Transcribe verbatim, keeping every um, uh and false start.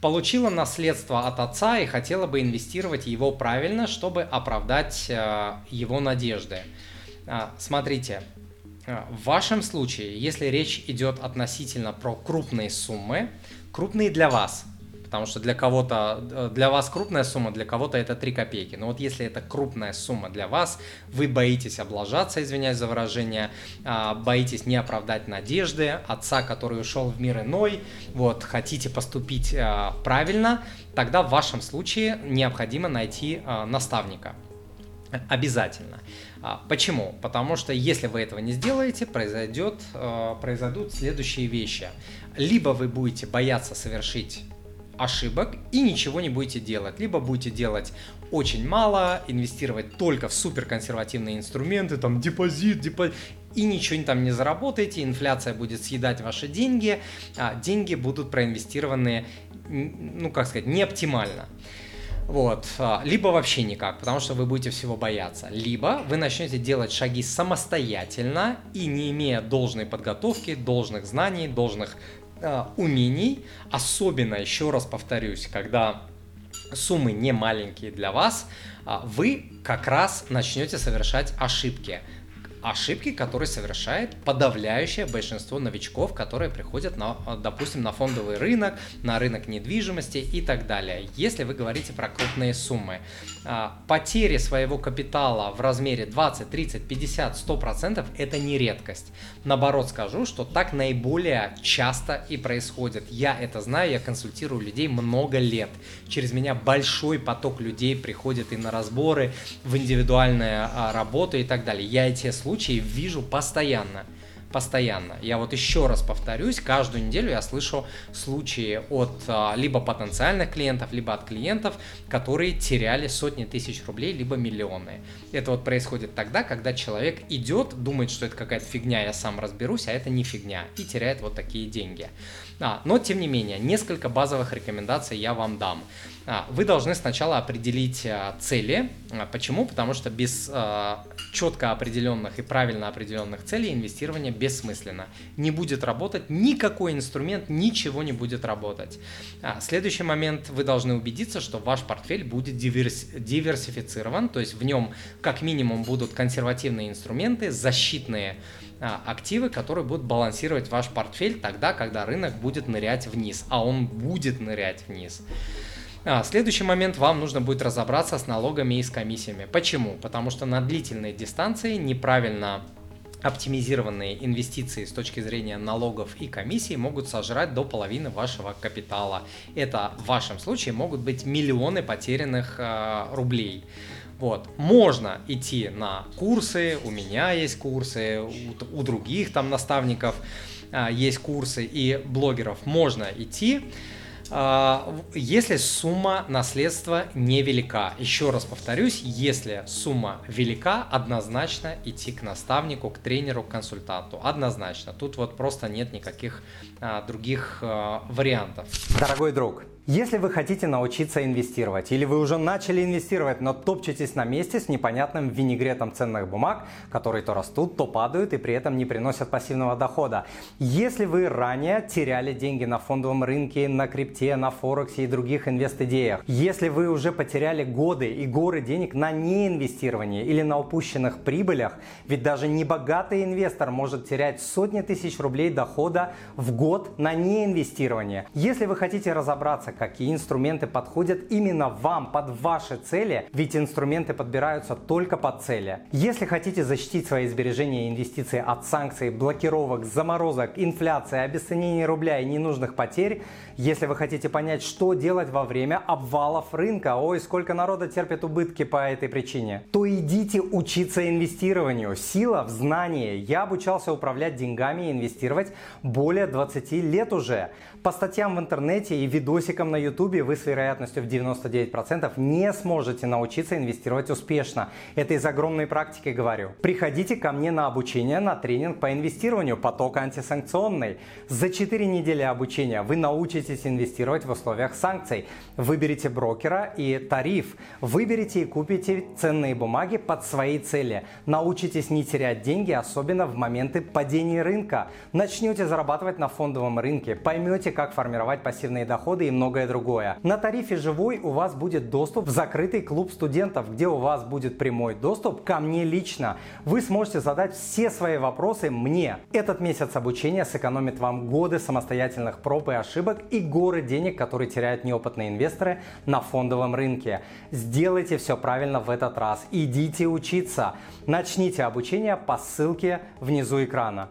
Получила наследство от отца и хотела бы инвестировать его правильно, чтобы оправдать его надежды. Смотрите, в вашем случае, если речь идет относительно про крупные суммы, крупные для вас, потому что для кого-то, для вас крупная сумма, для кого-то это три копейки. Но вот если это крупная сумма для вас, вы боитесь облажаться, извиняюсь за выражение, боитесь не оправдать надежды отца, который ушел в мир иной, вот, хотите поступить правильно, тогда в вашем случае необходимо найти наставника. Обязательно. Почему? Потому что если вы этого не сделаете, произойдет, произойдут следующие вещи. Либо вы будете бояться совершить ошибок и ничего не будете делать, либо будете делать очень мало, инвестировать только в суперконсервативные инструменты, там депозит, депозит, и ничего там не заработаете, инфляция будет съедать ваши деньги, а деньги будут проинвестированы, ну как сказать, не оптимально. Вот. Либо вообще никак, потому что вы будете всего бояться. Либо вы начнете делать шаги самостоятельно и, не имея должной подготовки, должных знаний, должных э, умений, особенно, еще раз повторюсь, когда суммы не маленькие для вас, вы как раз начнете совершать ошибки. Ошибки, которые совершает подавляющее большинство новичков, которые приходят, на, допустим, на фондовый рынок, на рынок недвижимости и так далее. Если вы говорите про крупные суммы, потери своего капитала в размере двадцать, тридцать, пятьдесят, сто процентов это не редкость. Наоборот, скажу, что так наиболее часто и происходит. Я это знаю, я консультирую людей много лет. Через меня большой поток людей приходит и на разборы, в индивидуальные работы и так далее. Я эти случаи случаи вижу постоянно, постоянно. Я вот еще раз повторюсь, каждую неделю я слышу случаи от а, либо потенциальных клиентов, либо от клиентов, которые теряли сотни тысяч рублей, либо миллионы. Это вот происходит тогда, когда человек идет, думает, что это какая-то фигня, я сам разберусь, а это не фигня, и теряет вот такие деньги. А, но, тем не менее, несколько базовых рекомендаций я вам дам. Вы должны сначала определить цели. Почему? Потому что без четко определенных и правильно определенных целей инвестирование бессмысленно. Не будет работать никакой инструмент, ничего не будет работать. Следующий момент. Вы должны убедиться, что ваш портфель будет диверсифицирован, то есть в нем как минимум будут консервативные инструменты, защитные активы, которые будут балансировать ваш портфель тогда, когда рынок будет нырять вниз, а он будет нырять вниз. Следующий момент, вам нужно будет разобраться с налогами и с комиссиями. Почему? Потому что на длительной дистанции неправильно оптимизированные инвестиции с точки зрения налогов и комиссий могут сожрать до половины вашего капитала. Это в вашем случае могут быть миллионы потерянных э, рублей. Вот. Можно идти на курсы, у меня есть курсы, у, у других там наставников э, есть курсы и блогеров можно идти. Если сумма наследства невелика, еще раз повторюсь, если сумма велика, однозначно идти к наставнику, к тренеру, к консультанту, однозначно. Тут вот просто нет никаких а, других а, вариантов. Дорогой друг, если вы хотите научиться инвестировать или вы уже начали инвестировать, но топчетесь на месте с непонятным винегретом ценных бумаг, которые то растут, то падают и при этом не приносят пассивного дохода. Если вы ранее теряли деньги на фондовом рынке, на крипте, на форексе и других инвест-идеях. Если вы уже потеряли годы и горы денег на неинвестировании или на упущенных прибылях, ведь даже небогатый инвестор может терять сотни тысяч рублей дохода в год на неинвестирование. Если вы хотите разобраться, какие инструменты подходят именно вам, под ваши цели, ведь инструменты подбираются только под цели. Если хотите защитить свои сбережения и инвестиции от санкций, блокировок, заморозок, инфляции, обесценения рубля и ненужных потерь, если вы хотите понять, что делать во время обвалов рынка, ой, сколько народа терпит убытки по этой причине, то идите учиться инвестированию. Сила в знании. Я обучался управлять деньгами и инвестировать более двадцати лет уже. По статьям в интернете и видосикам на YouTube вы с вероятностью в девяносто девять процентов не сможете научиться инвестировать успешно. Это из огромной практики говорю. Приходите ко мне на обучение, на тренинг по инвестированию, поток антисанкционный. За четыре недели обучения вы научитесь инвестировать инвестировать в условиях санкций. Выберите брокера и тариф. Выберите и купите ценные бумаги под свои цели. Научитесь не терять деньги, особенно в моменты падения рынка. Начнете зарабатывать на фондовом рынке. Поймете, как формировать пассивные доходы и многое другое. На тарифе «Живой» у вас будет доступ в закрытый клуб студентов, где у вас будет прямой доступ ко мне лично. Вы сможете задать все свои вопросы мне. Этот месяц обучения сэкономит вам годы самостоятельных проб и ошибок и горы денег, которые теряют неопытные инвесторы на фондовом рынке. Сделайте все правильно в этот раз. Идите учиться. Начните обучение по ссылке внизу экрана.